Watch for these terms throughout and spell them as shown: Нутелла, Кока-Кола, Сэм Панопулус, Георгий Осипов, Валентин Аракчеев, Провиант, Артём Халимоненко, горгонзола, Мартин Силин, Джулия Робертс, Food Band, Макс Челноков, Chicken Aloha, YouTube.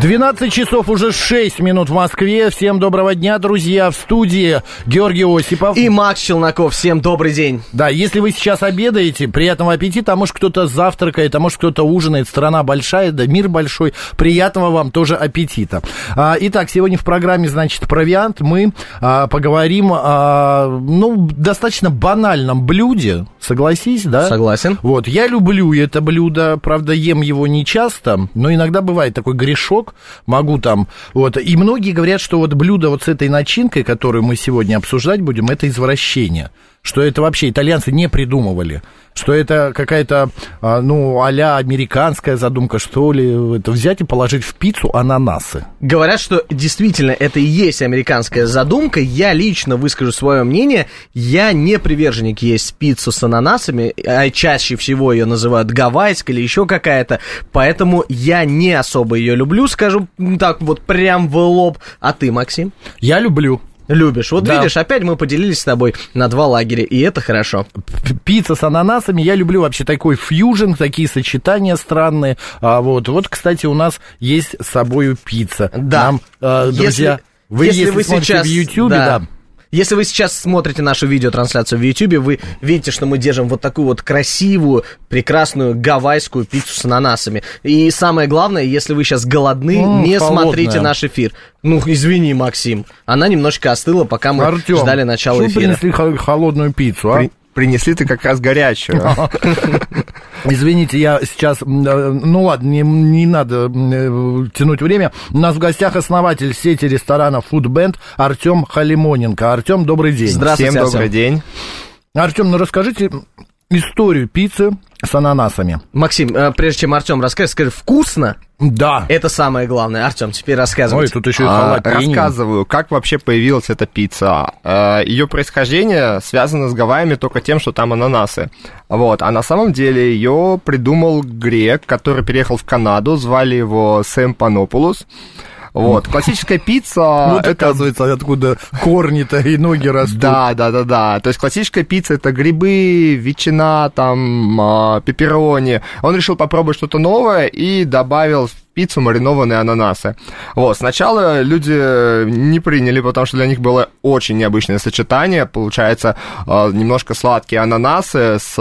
12 часов уже 6 минут в Москве. Всем доброго дня, друзья. В студии Георгий Осипов. И Макс Челноков. Всем добрый день. Да, если вы сейчас обедаете, приятного аппетита. А может, кто-то завтракает, а может, кто-то ужинает. Страна большая, да мир большой. Приятного вам тоже аппетита. Итак, сегодня в программе, значит, «Провиант». Мы поговорим о, достаточно банальном блюде. Согласись, да? Согласен. Вот, я люблю это блюдо, правда, ем его не часто, но иногда бывает такой грешок, могу там, вот, и многие говорят, что вот блюдо вот с этой начинкой, которую мы сегодня обсуждать будем, это извращение, что это вообще итальянцы не придумывали, что это какая-то, а-ля американская задумка, что ли, это взять и положить в пиццу ананасы. Говорят, что действительно это и есть американская задумка, я лично выскажу свое мнение, я не приверженник есть пиццу с ананасами, а чаще всего ее называют гавайской или еще какая-то, поэтому я не особо ее люблю, скажу так вот прям в лоб. А ты, Максим? Я люблю. Любишь. Вот да. Видишь, опять мы поделились с тобой на два лагеря, и это хорошо. Пицца с ананасами. Я люблю вообще такой фьюжн, такие сочетания странные. Вот, кстати, у нас есть с собой пицца. Да. Нам, друзья, если вы сейчас в Ютьюбе, да. Если вы сейчас смотрите нашу видеотрансляцию в Ютубе, вы видите, что мы держим вот такую вот красивую, прекрасную гавайскую пиццу с ананасами. И самое главное, если вы сейчас голодны, не холодная. Смотрите наш эфир. Извини, Максим, она немножко остыла, пока мы Артём, ждали начала эфира. Принесли холодную пиццу, а? Принесли-то как раз горячую. Извините, я сейчас... ладно, не надо тянуть время. У нас в гостях основатель сети ресторанов Food Band Артём Халимоненко. Артём, добрый день. Здравствуйте, всем добрый день. Артём, расскажите историю пиццы с ананасами. Максим, прежде чем Артём расскажет, скажи, вкусно? Да. Это самое главное. Артём, теперь рассказывай. Ой, тут еще и салат. Рассказываю, как вообще появилась эта пицца. Ее происхождение связано с Гавайями только тем, что там ананасы. Вот. А на самом деле ее придумал грек, который переехал в Канаду. Звали его Сэм Панопулус. Вот, классическая пицца... Вот, это... оказывается, откуда корни-то и ноги растут. Да. То есть классическая пицца — это грибы, ветчина, там, пепперони. Он решил попробовать что-то новое и добавил в пиццу маринованные ананасы. Вот, сначала люди не приняли, потому что для них было очень необычное сочетание. Получается, немножко сладкие ананасы с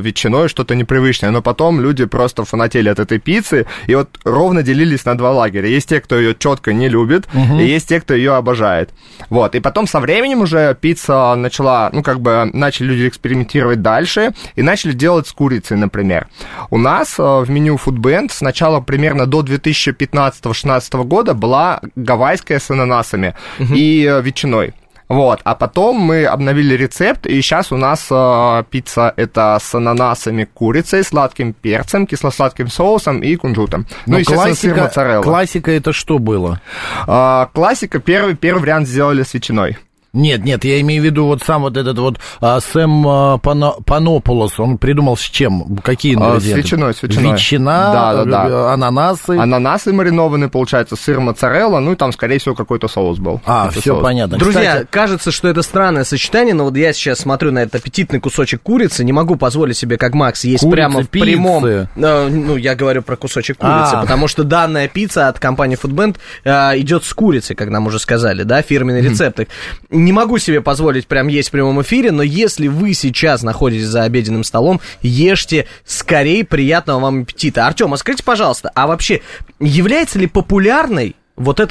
ветчиной, что-то непривычное. Но потом люди просто фанатели от этой пиццы и вот ровно делились на два лагеря. Есть те, кто ее четко не любит, угу. И есть те, кто ее обожает. Вот, и потом со временем уже пицца начала, начали люди экспериментировать дальше и начали делать с курицей, например. У нас в меню Food Band сначала примерно до 2015-2016 года была гавайская с ананасами и ветчиной. Вот, а потом мы обновили рецепт, и сейчас у нас пицца это с ананасами, курицей, сладким перцем, кисло-сладким соусом и кунжутом. Но естественно, сыр моцарелла. Классика это что было? Классика, первый вариант сделали с ветчиной. Нет, я имею в виду сам Сэм Панопулос, он придумал с чем? Какие ингредиенты? С ветчиной. Ветчина, да. Ананасы. Ананасы маринованные, получается, сыр моцарелла, там, скорее всего, какой-то соус был. Все соус. Понятно. Друзья, кстати, кажется, что это странное сочетание, но вот я сейчас смотрю на этот аппетитный кусочек курицы, не могу позволить себе, как Макс, есть курица, прямо в прямом... я говорю про кусочек курицы, потому что данная пицца от компании Food Band идет с курицей, как нам уже сказали, да, фирменные рецепты. Не могу себе позволить прям есть в прямом эфире, но если вы сейчас находитесь за обеденным столом, ешьте скорее, приятного вам аппетита. Артём, а скажите, пожалуйста, а вообще является ли популярной пицца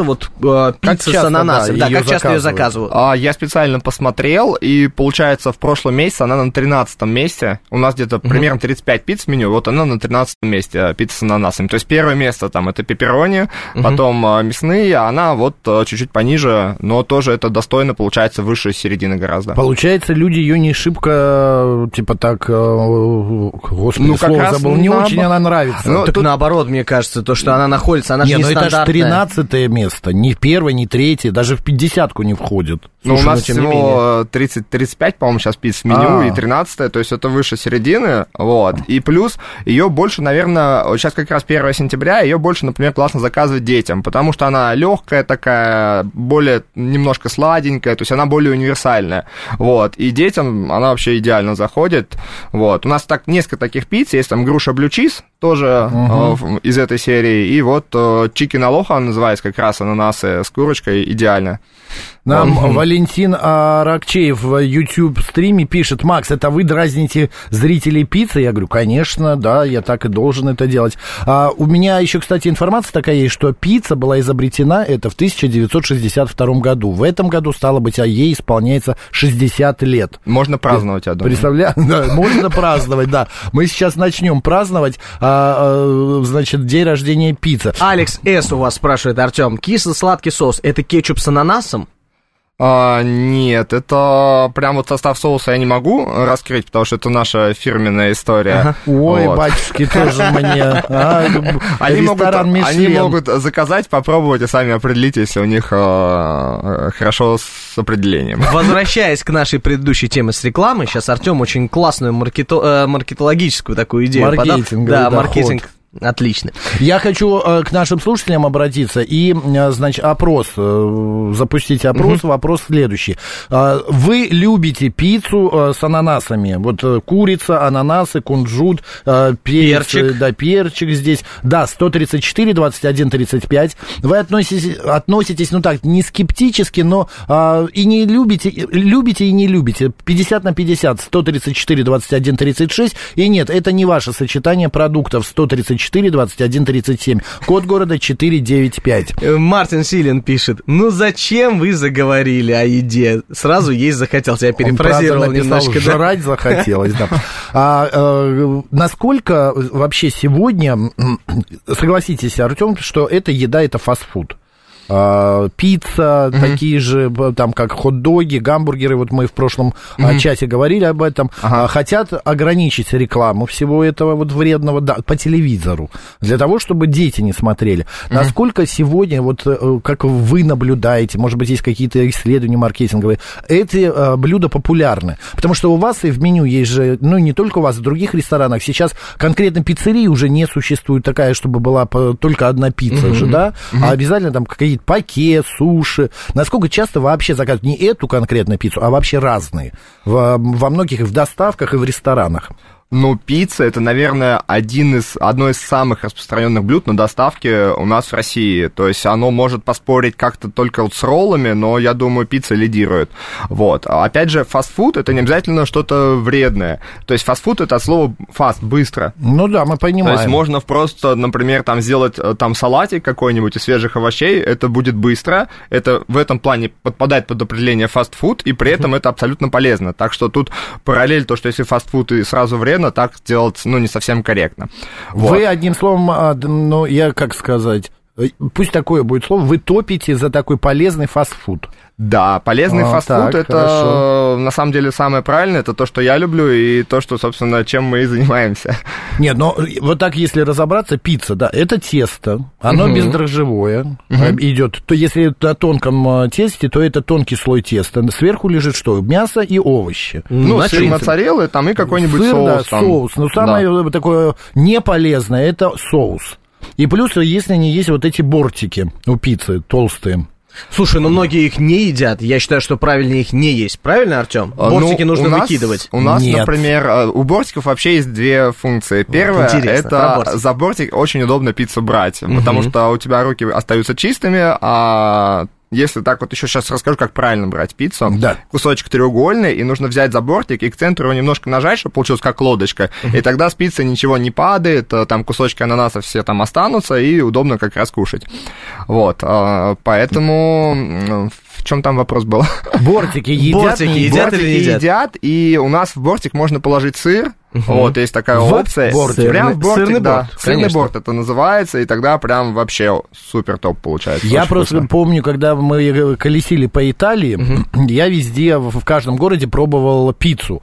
с ананасами? Да, как часто ее заказывают? Я специально посмотрел, и получается, в прошлом месяце она на 13-м месте. У нас где-то примерно 35 пицц в меню, вот она на 13-м месте, пицца с ананасами. То есть первое место там это пепперони, потом мясные, а она чуть-чуть пониже, но тоже это достойно, получается, выше середины гораздо. Получается, люди ее не шибко, слово забыл, не очень она нравится. Наоборот, мне кажется, то, что она находится, она же нестандартная. 13 пятое место. Ни первое, ни третье, даже в 50-ку не входит. Слушай, у нас всего 30-35, по-моему, сейчас пить в меню, и 13-е, то есть это выше середины, вот. И плюс ее больше, наверное, сейчас как раз 1 сентября, ее больше, например, классно заказывать детям, потому что она легкая такая, более немножко сладенькая, то есть она более универсальная, вот. И детям она вообще идеально заходит, вот. У нас так несколько таких пиц, есть там груша блю чиз, тоже из этой серии, и вот Chicken Aloha называется, как раз ананасы с курочкой, идеально. Нам Валентин Аракчеев в YouTube-стриме пишет: «Макс, это вы дразните зрителей пиццы?» Я говорю: «Конечно, да, я так и должен это делать». У меня еще, кстати, информация такая есть, что пицца была изобретена, это в 1962 году. В этом году, стало быть, ей исполняется 60 лет. Можно праздновать, я думаю. Представляю, можно праздновать, да. Мы сейчас начнем праздновать, значит, день рождения пиццы. Алекс С. у вас спрашивает, Артём, кисло-сладкий соус – это кетчуп с ананасом? Нет, это прям вот состав соуса я не могу раскрыть, потому что это наша фирменная история. Ой, вот. Батюшки, тоже мне. Они могут заказать, попробовать и сами определить, если у них хорошо с определением. Возвращаясь к нашей предыдущей теме с рекламой, сейчас Артём очень классную маркетологическую такую идею подал. Да, маркетинг. Отлично. Я хочу к нашим слушателям обратиться и, значит, опрос, запустить опрос. Вопрос следующий. Вы любите пиццу с ананасами? Вот курица, ананасы, кунжут, перчик. Да, перчик здесь. Да, 134, 21, 35. Вы относитесь, ну так, не скептически, но и не любите, любите и не любите. 50 на 50, 134, 21, 36. И нет, это не ваше сочетание продуктов, 134. 4-21-37. Код города 495. Мартин Силин пишет: «Ну зачем вы заговорили о еде? Сразу есть захотелось». Я перефразировал немножко. Жрать захотелось, да. Насколько вообще сегодня, согласитесь, Артём, что эта еда – это фастфуд? Пицца, такие же, там, как хот-доги, гамбургеры, вот мы в прошлом часе говорили об этом, хотят ограничить рекламу всего этого вот вредного, да, по телевизору, для того, чтобы дети не смотрели. Насколько сегодня, вот как вы наблюдаете, может быть, есть какие-то исследования маркетинговые, эти блюда популярны? Потому что у вас и в меню есть же, ну, не только у вас, в других ресторанах, сейчас конкретно пиццерии уже не существует такая, чтобы была только одна пицца же, да? А обязательно там какие-то паке, суши. Насколько часто вообще заказывают не эту конкретную пиццу, а вообще разные? Во многих и в доставках, и в ресторанах. Ну, пицца – это, наверное, одно из самых распространенных блюд на доставке у нас в России. То есть оно может поспорить как-то только вот с роллами, но, я думаю, пицца лидирует. Вот. Опять же, фастфуд – это не обязательно что-то вредное. То есть фастфуд – это от слова «фаст» – быстро. Ну да, мы понимаем. То есть можно просто, например, там сделать там салатик какой-нибудь из свежих овощей, это будет быстро, это в этом плане подпадает под определение фастфуд, и при этом это абсолютно полезно. Так что тут параллель то, что если фастфуд и сразу вредно, так делать, ну, не совсем корректно. Вот. Вы, одним словом, ну, я, как сказать, пусть такое будет слово, вы топите за такой полезный фастфуд. Да, полезный фастфуд, так, это хорошо. На самом деле самое правильное, это то, что я люблю, и то, что, собственно, чем мы и занимаемся. Нет, но вот так, если разобраться, пицца, да, это тесто, оно бездрожжевое идет. То если на тонком тесте, то это тонкий слой теста. Сверху лежит что? Мясо и овощи. Ну, сыр, моцарелла, там и какой-нибудь сыр, соус. Да, там. Соус. Но самое такое неполезное – это соус. И плюс, если они есть вот эти бортики у пиццы толстые. Слушай, ну многие их не едят. Я считаю, что правильнее их не есть. Правильно, Артём? Бортики нужно выкидывать. У нас, например, у бортиков вообще есть две функции. Первая, это за бортик очень удобно пиццу брать, потому что у тебя руки остаются чистыми, а... Если так вот еще сейчас расскажу, как правильно брать пиццу. Да. Кусочек треугольный, и нужно взять за бортик и к центру его немножко нажать, чтобы получилось как лодочка. И тогда с пиццы ничего не падает, там кусочки ананаса все там останутся, и удобно как раз кушать. Вот, поэтому... В чем там вопрос был? Бортики едят, бортики едят, и у нас в бортик можно положить сыр. Вот, есть такая опция. Прям в бортик, сырный да. Борт, сырный борт это называется, и тогда прям вообще супер топ получается. Я просто помню, когда мы колесили по Италии, я везде, в каждом городе пробовал пиццу.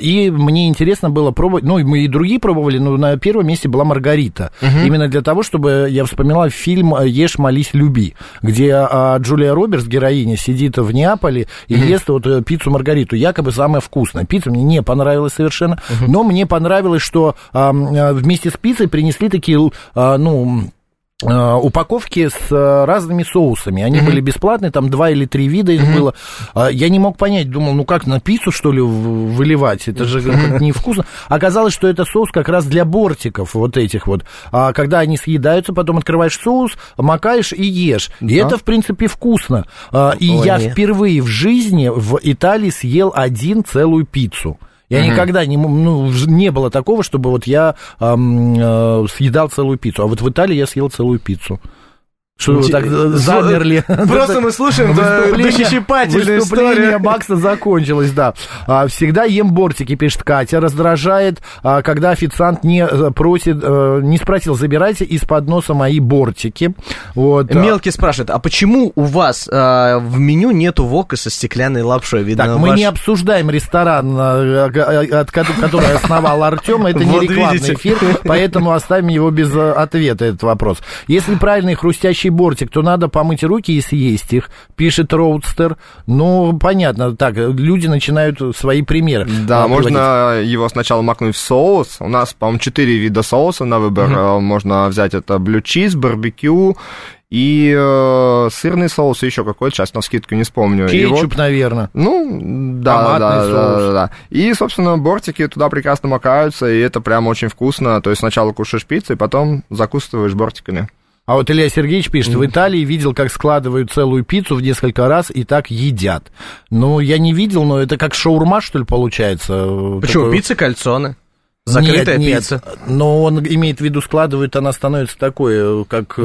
И мне интересно было пробовать, ну, мы и другие пробовали, но на первом месте была Маргарита. Именно для того, чтобы, я вспоминала фильм «Ешь, молись, люби», где Джулия Робертс, героиня, сидит в Неаполе и ест вот пиццу Маргариту. Якобы самая вкусная. Пицца мне не понравилась совершенно, но мне понравилось, что вместе с пиццей принесли такие, ну... упаковки с разными соусами. Они были бесплатные, там 2 или 3 вида их было. Я не мог понять, думал, ну как, на пиццу, что ли, выливать? Это же невкусно. Оказалось, что это соус как раз для бортиков вот этих вот. А когда они съедаются, потом открываешь соус, макаешь и ешь. И это, в принципе, вкусно. И я впервые в жизни в Италии съел 1 целую пиццу. Я никогда не было такого, чтобы вот я съедал целую пиццу. А вот в Италии я съел целую пиццу. Что вы так замерли? Просто мы слушаем душещипательную историю. Выступление Макса закончилось, да. Всегда ем бортики, пишет Катя. Раздражает, когда официант не спросил, забирайте из-под носа мои бортики. Вот. Мелкий спрашивает, а почему у вас в меню нету вока со стеклянной лапшой? Видно, так, мы не обсуждаем ресторан, который основал Артём. Это не рекламный эфир, поэтому оставим его без ответа, этот вопрос. Если правильный хрустящий бортик, то надо помыть руки и съесть их, пишет Роудстер. Ну, понятно, так, люди начинают свои примеры. Да, можно его сначала макнуть в соус. У нас, по-моему, 4 вида соуса на выбор. Можно взять это блю чиз, барбекю и сырный соус, и еще какой-то, сейчас навскидку не вспомню. Кетчуп, вот, наверное. Ну, да, да, соус. Да. И, собственно, бортики туда прекрасно макаются, и это прям очень вкусно. То есть сначала кушаешь пиццу, и потом закусываешь бортиками. А вот Илья Сергеевич пишет, в Италии видел, как складывают целую пиццу в несколько раз и так едят. Ну, я не видел, но это как шаурма, что ли, получается? Почему? Такое... Пицца кальцоне. Закрытая пицца. Но он имеет в виду, складывает, она становится такой, как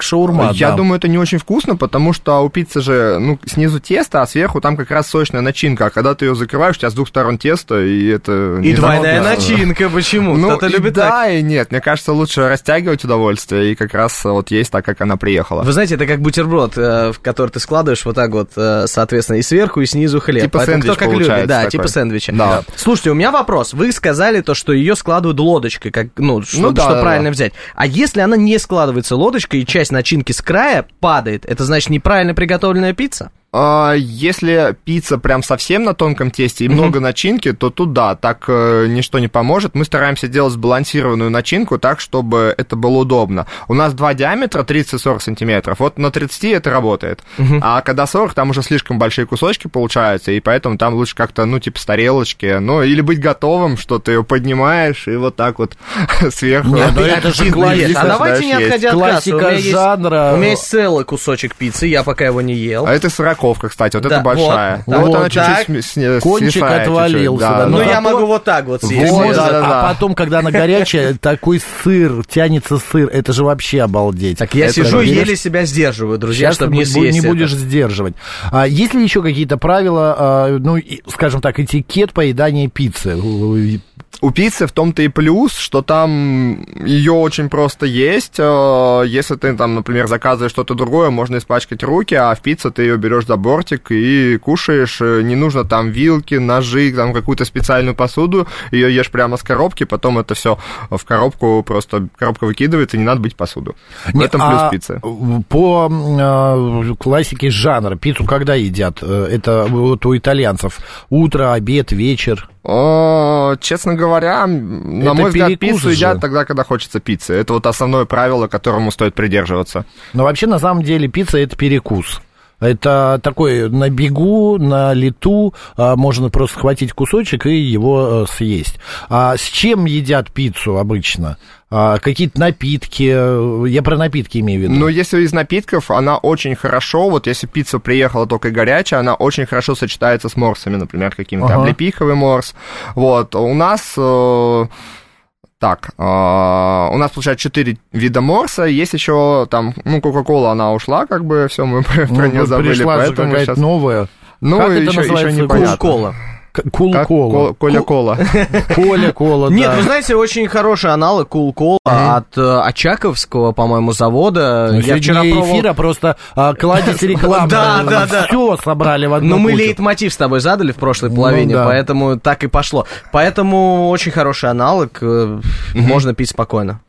шаурма. Я думаю, это не очень вкусно, потому что у пиццы же, ну, снизу тесто, а сверху там как раз сочная начинка. А когда ты ее закрываешь, у тебя с двух сторон тесто, и это... И двойная начинка, почему? Ну, кто-то любит так. Да, и нет. Мне кажется, лучше растягивать удовольствие и как раз вот есть так, как она приехала. Вы знаете, это как бутерброд, в который ты складываешь вот так вот, соответственно, и сверху, и снизу хлеб. Типа сэндвич получается. Да, типа сэндвича. Слушайте, у меня вопрос. Вы сказали то, что ее складывают лодочкой, как, ну, что правильно взять. А если она не складывается лодочкой, и часть начинки с края падает, это значит неправильно приготовленная пицца? Если пицца прям совсем на тонком тесте и много начинки, то тут да, так ничто не поможет. Мы стараемся делать сбалансированную начинку так, чтобы это было удобно. У нас 2 диаметра, 30-40 сантиметров. Вот на 30 это работает. А когда 40, там уже слишком большие кусочки получаются, и поэтому там лучше как-то, ну, типа с тарелочки, ну, или быть готовым, что ты ее поднимаешь и вот так вот сверху. Нет, это же классика. А давайте не отходя от кассы. Классика жанра. У меня есть целый кусочек пиццы, я пока его не ел. А это сырок. Кстати, вот да, это большая. Вот, а вот она чуть-чуть снижает. Кончик отвалился. Да, да. Ну, я могу вот так вот съесть. Вот, да. А потом, когда она горячая, такой сыр, тянется сыр. Это же вообще обалдеть. Так я сижу и еле себя сдерживаю, друзья, чтобы не съесть. Сейчас не будешь сдерживать. Есть ли еще какие-то правила, ну, скажем так, этикет поедания пиццы? У пиццы в том-то и плюс, что там ее очень просто есть. Если ты там, например, заказываешь что-то другое, можно испачкать руки, а в пиццу ты ее берешь за бортик и кушаешь. Не нужно там вилки, ножи, там какую-то специальную посуду. Ее ешь прямо с коробки, потом это все в коробку, просто коробка выкидывается, и не надо бить посуду. В этом плюс пиццы. По классике жанра пиццу когда едят? Это вот у итальянцев утро, обед, вечер. Честно говоря, на мой взгляд, пиццу едят тогда, когда хочется пиццы. Это вот основное правило, которому стоит придерживаться. Но вообще, на самом деле, пицца – это перекус. Это такой на бегу, на лету, можно просто схватить кусочек и его съесть. А с чем едят пиццу обычно? Какие-то напитки, я про напитки имею в виду. Ну, если из напитков, она очень хорошо, вот если пицца приехала только горячая, она очень хорошо сочетается с морсами, например, какими-то облепиховый морс. Вот, у нас... Так, у нас, получается, 4 вида морса, есть еще там, ну, Кока-Кола, она ушла, как бы, все, мы про нее забыли. Пришла же какая-то сейчас... новая. Ну, как это еще непонятно. Кока-Кола. Кул-кола. Коля-кола. Коля-кола, да. Нет, вы знаете, очень хороший аналог Кул-кола от Очаковского, по-моему, завода. Я вчера пробовал... эфира просто кладете рекламу. Да. Все собрали в одну кучу. Ну, мы лейтмотив с тобой задали в прошлой половине, поэтому так и пошло. Поэтому очень хороший аналог. Можно пить спокойно.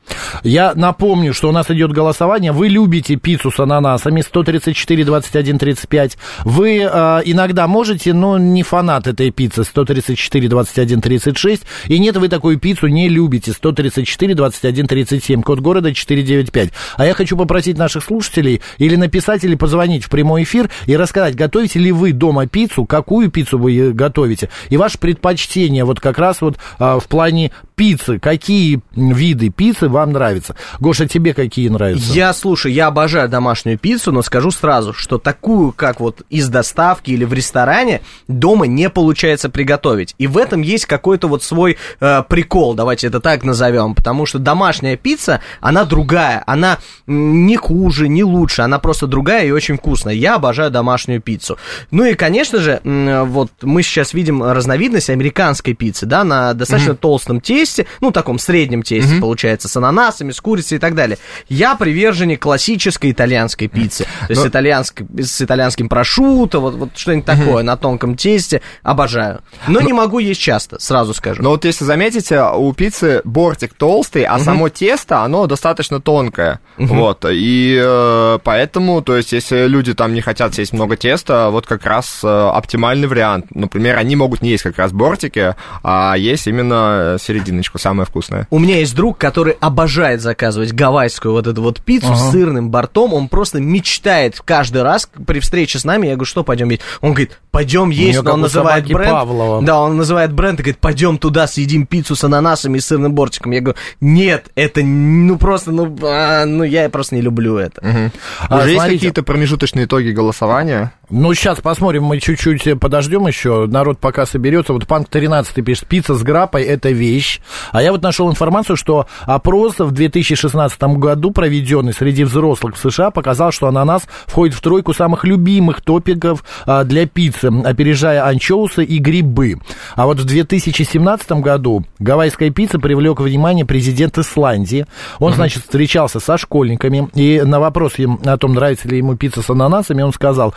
Я напомню, что у нас идет голосование. Вы любите пиццу с ананасами 134, 21, 35. Вы иногда можете, но не фанат этой пиццы 134, 21, 36. И нет, вы такую пиццу не любите 134, 21, 37. Код города 495. А я хочу попросить наших слушателей или написать, или позвонить в прямой эфир и рассказать, готовите ли вы дома пиццу, какую пиццу вы готовите. И ваше предпочтение вот как раз вот в плане пиццы. Какие виды пиццы вам нравятся? Гоша, тебе какие нравятся? Я обожаю домашнюю пиццу, но скажу сразу, что такую, как вот из доставки или в ресторане, дома не получается приготовить. И в этом есть какой-то вот свой прикол, давайте это так назовем, потому что домашняя пицца, она другая, она не хуже, не лучше, она просто другая и очень вкусная. Я обожаю домашнюю пиццу. Ну и, конечно же, вот мы сейчас видим разновидность американской пиццы, да, на достаточно толстом тесте, ну, таком среднем тесте, получается, с ананасами, с курицей и так далее. Я приверженник классической итальянской пиццы. То есть с итальянским прошутто, вот что-нибудь такое на тонком тесте. Обожаю. Но не могу есть часто, сразу скажу. Но вот если заметите, у пиццы бортик толстый, а само тесто, оно достаточно тонкое. Вот. И поэтому, то есть, если люди там не хотят съесть много теста, вот как раз оптимальный вариант. Например, они могут не есть как раз бортики, а есть именно серединочку, самое вкусное. У меня есть друг, который обожает заказывать гавайскую вот эту вот пиццу с сырным бортом. Он просто мечтает каждый раз при встрече с нами. Я говорю, что пойдем есть? Он говорит, пойдем есть, но он называет бренд. Павлова. Да, он называет бренд и говорит, пойдем туда, съедим пиццу с ананасами и сырным бортиком. Я говорю, нет, это ну просто, ну я просто не люблю это. Уже есть какие-то промежуточные итоги голосования? Ну, сейчас посмотрим, мы чуть-чуть подождем еще. Народ пока соберется. Вот Панк 13 пишет, пицца с граппой – это вещь. А я вот нашел информацию, что опрос в 2016 году, проведенный среди взрослых в США, показал, что ананас входит в тройку самых любимых топиков для пиццы, опережая анчоусы и грибы. А вот в 2017 году гавайская пицца привлек внимание президент Исландии. Он, значит, встречался со школьниками, и на вопрос о том, нравится ли ему пицца с ананасами, он сказал...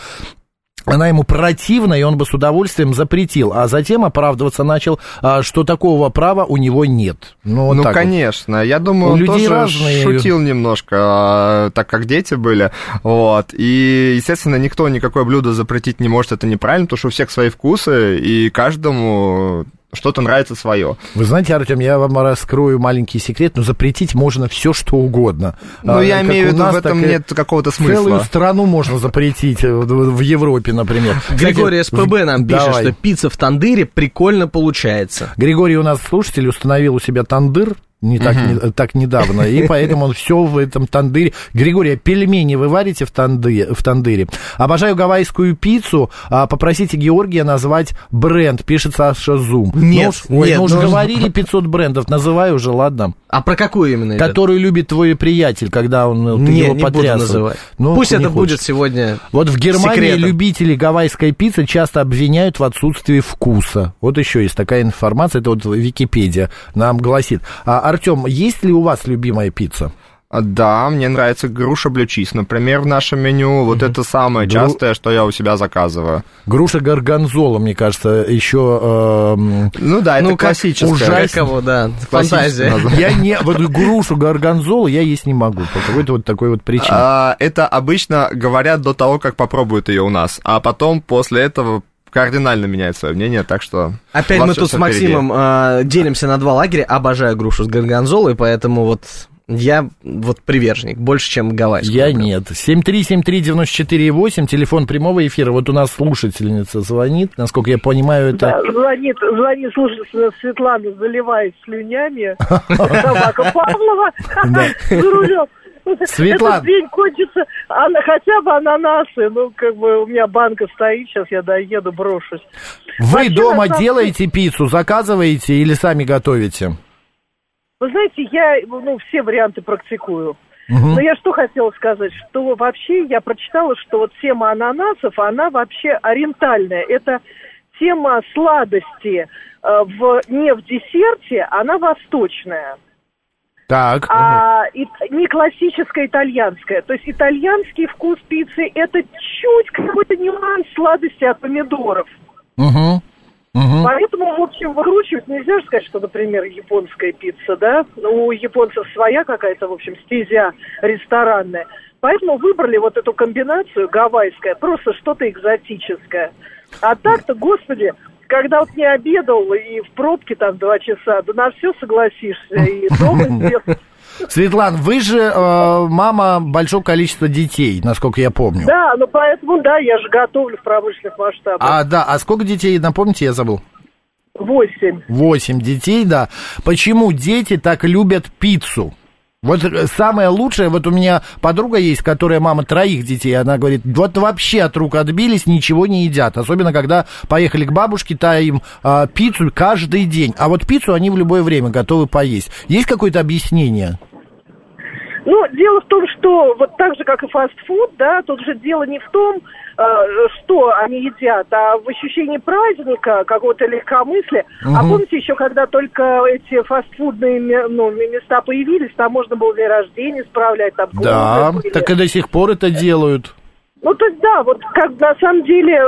Она ему противна, и он бы с удовольствием запретил. А затем оправдываться начал, что такого права у него нет. Ну, вот конечно. Вот. Я думаю, он тоже разные... шутил немножко, так как дети были. Вот. И, естественно, никто никакое блюдо запретить не может, это неправильно, потому что у всех свои вкусы, и каждому... что-то нравится свое. Вы знаете, Артём, я вам раскрою маленький секрет, но запретить можно все что угодно. Ну, я имею в виду, в этом нет какого-то смысла. Целую страну можно запретить, в Европе, например. Григорий СПБ нам пишет, что пицца в тандыре прикольно получается. Григорий у нас слушатель установил у себя тандыр, так недавно, и поэтому он все в этом тандыре. Григорий, пельмени вы варите в тандыре? Обожаю гавайскую пиццу. Попросите Георгия назвать бренд, пишет Саша Зум. Нет, говорили 500 брендов, называй уже, ладно. А про какую именно? Которую любит твой приятель, когда он его потрясывает. Ну, пусть это будет сегодня. Вот в Германии любители гавайской пиццы часто обвиняют в отсутствии вкуса. Вот еще есть такая информация, это вот Википедия нам гласит. Артём, есть ли у вас любимая пицца? Да, мне нравится груша блю чиз, например, в нашем меню. Вот это самое частое, что я у себя заказываю. Груша горгонзола, мне кажется, еще... Ну да, это классическое. Ужаково, да, фантазия. Вот грушу горгонзолу я есть не могу по какой-то вот такой вот причине. Это обычно говорят до того, как попробуют ее у нас, а потом после этого... кардинально меняет свое мнение, так что... Опять мы тут с Максимом делимся на два лагеря. Обожаю грушу с горгонзолой, поэтому вот... Я вот приверженник, больше, чем гавайский. Я нет. 7373948, телефон прямого эфира. Вот у нас слушательница звонит, насколько я понимаю, это... Да, звонит слушательница Светлана, заливаясь слюнями. Собака Павлова за рулем. Светлана. Этот день кончится, хотя бы ананасы, ну, как бы у меня банка стоит, сейчас я доеду, брошусь. Вы дома делаете пиццу, заказываете или сами готовите? Вы знаете, я все варианты практикую. Но я что хотела сказать, что вообще я прочитала, что вот тема ананасов, она вообще ориентальная. Это тема сладости не в десерте, она восточная. Так. Не классическая итальянская. То есть итальянский вкус пиццы – это чуть какой-то нюанс сладости от помидоров. Угу. Угу. Поэтому, в общем, выкручивать нельзя же сказать, что, например, японская пицца, да? У японцев своя какая-то, в общем, стезя ресторанная. Поэтому выбрали вот эту комбинацию гавайская, просто что-то экзотическое. А так-то, господи, когда вот не обедал и в пробке там 2 часа, да на все согласишься и дома нет. Светлана, вы же мама большого количества детей, насколько я помню. Да, ну поэтому, да, я же готовлю в промышленных масштабах. А сколько детей, напомните, я забыл? 8. 8 детей, да. Почему дети так любят пиццу? Вот самое лучшее, вот у меня подруга есть, которая мама 3 детей, она говорит, вот вообще от рук отбились, ничего не едят. Особенно, когда поехали к бабушке, та им пиццу каждый день. А вот пиццу они в любое время готовы поесть. Есть какое-то объяснение? Ну, дело в том, что вот так же, как и фастфуд, да, тут же дело не в том, что они едят, а в ощущении праздника, какого-то легкомыслия. А помните еще, когда только эти фастфудные места появились, там можно было день рождения справлять. Там, да, так и до сих пор это делают. Ну, то есть, да, вот как на самом деле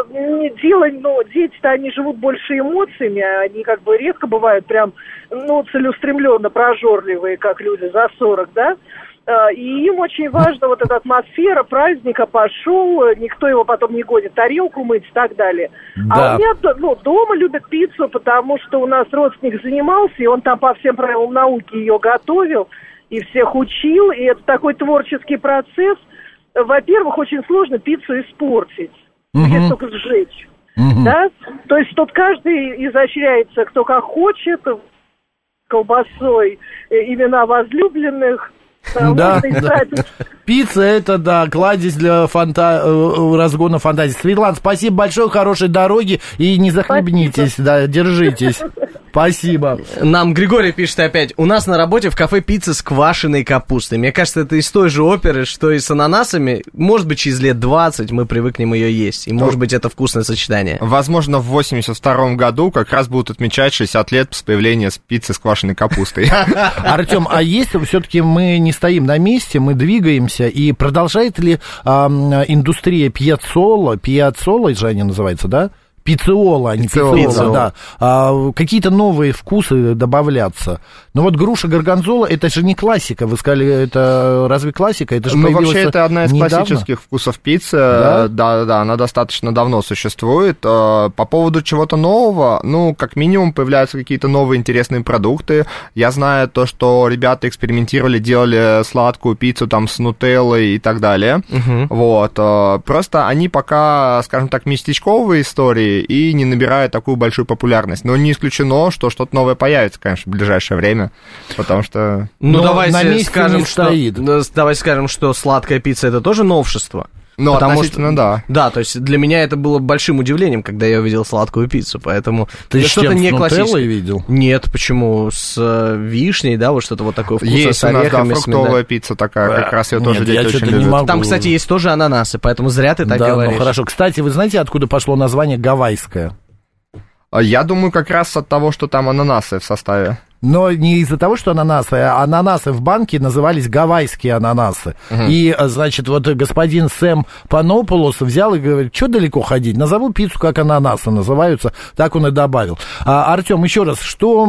дети-то, они живут больше эмоциями, они как бы редко бывают прям, целеустремленно прожорливые, как люди за 40, да. И им очень важна вот эта атмосфера праздника, пошел, никто его потом не гонит, тарелку мыть и так далее. Да. А у меня дома любят пиццу, потому что у нас родственник занимался, и он там по всем правилам науки ее готовил, и всех учил, и это такой творческий процесс. Во-первых, очень сложно пиццу испортить, если только сжечь. Да? То есть тут каждый изощряется, кто как хочет, колбасой, имена возлюбленных. Да, да. Пицца это, да, кладезь для разгона фантазии. Светлана, спасибо большое, хорошей дороги. И не захлебнитесь, спасибо. Да, держитесь. Спасибо. Нам Григорий пишет опять. У нас на работе в кафе пицца с квашеной капустой. Мне кажется, это из той же оперы, что и с ананасами. Может быть, через лет 20 мы привыкнем ее есть. И, может быть, это вкусное сочетание. Возможно, в 82-м году как раз будут отмечать 60 лет с появления пиццы с квашеной капустой. Артём, а если все-таки мы не стоим на месте, мы двигаемся, и продолжает ли индустрия пьяццола же они называются, да? Пиццеола, а не пиццеола, да. Какие-то новые вкусы добавляться. Но вот груша горгонзола, это же не классика. Вы сказали, это разве классика? Это же появилось недавно. Ну, вообще, это одна из классических вкусов пиццы. Да, она достаточно давно существует. По поводу чего-то нового, как минимум, появляются какие-то новые интересные продукты. Я знаю то, что ребята экспериментировали, делали сладкую пиццу там с нутеллой и так далее. Вот. Просто они пока, скажем так, местечковые истории, и не набирает такую большую популярность. Но не исключено, что что-то новое появится, конечно, в ближайшее время, потому что... Давайте скажем, что сладкая пицца – это тоже новшество. Ну, относительно, что, да. Да, то есть для меня это было большим удивлением, когда я увидел сладкую пиццу, поэтому... Ты что-то не классическое видел? Нет, почему? С вишней, да, вот что-то вот такое вкусное, есть с орехами. Есть у нас, да, фруктовая пицца такая, как раз ее тоже дети очень любят. Там, кстати, есть тоже ананасы, поэтому зря ты так говоришь. Да, ну хорошо. Кстати, вы знаете, откуда пошло название гавайское? Я думаю, как раз от того, что там ананасы в составе. Но не из-за того, что ананасы, а ананасы в банке назывались гавайские ананасы. И, значит, вот господин Сэм Панопулус взял и говорит, что далеко ходить, назову пиццу, как ананасы называются, так он и добавил. Артём, еще раз, что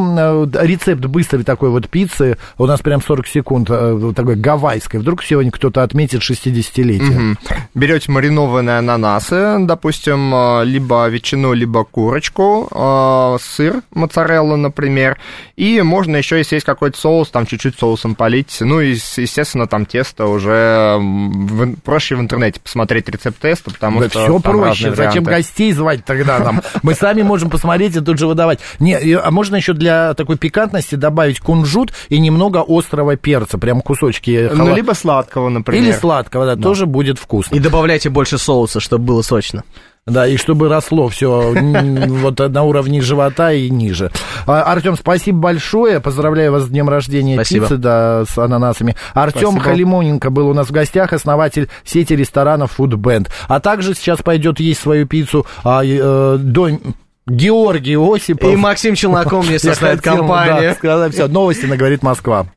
рецепт быстрой такой вот пиццы, у нас прям 40 секунд, такой гавайской, вдруг сегодня кто-то отметит 60-летие. Берете маринованные ананасы, допустим, либо ветчину, либо курочку, сыр, моцарелла, например, и можно еще, если есть какой-то соус, там чуть-чуть соусом полить. Ну и, естественно, там тесто уже проще в интернете посмотреть рецепт теста, потому что все проще. Зачем гостей звать тогда нам? Мы сами можем посмотреть и тут же выдавать. А можно еще для такой пикантности добавить кунжут и немного острого перца, прям кусочки. Ну, либо сладкого, например. Или сладкого, да, тоже будет вкусно. И добавляйте больше соуса, чтобы было сочно. Да, и чтобы росло все вот на уровне живота и ниже. Артём, спасибо большое. Поздравляю вас с днем рождения. Спасибо. Пиццы, да, с ананасами. Артём Халимоненко был у нас в гостях, основатель сети ресторанов Food Band. А также сейчас пойдет есть свою пиццу Георгий Осипов. И Максим Челноков мне составит компанию. Да, все, новости на «Говорит Москва».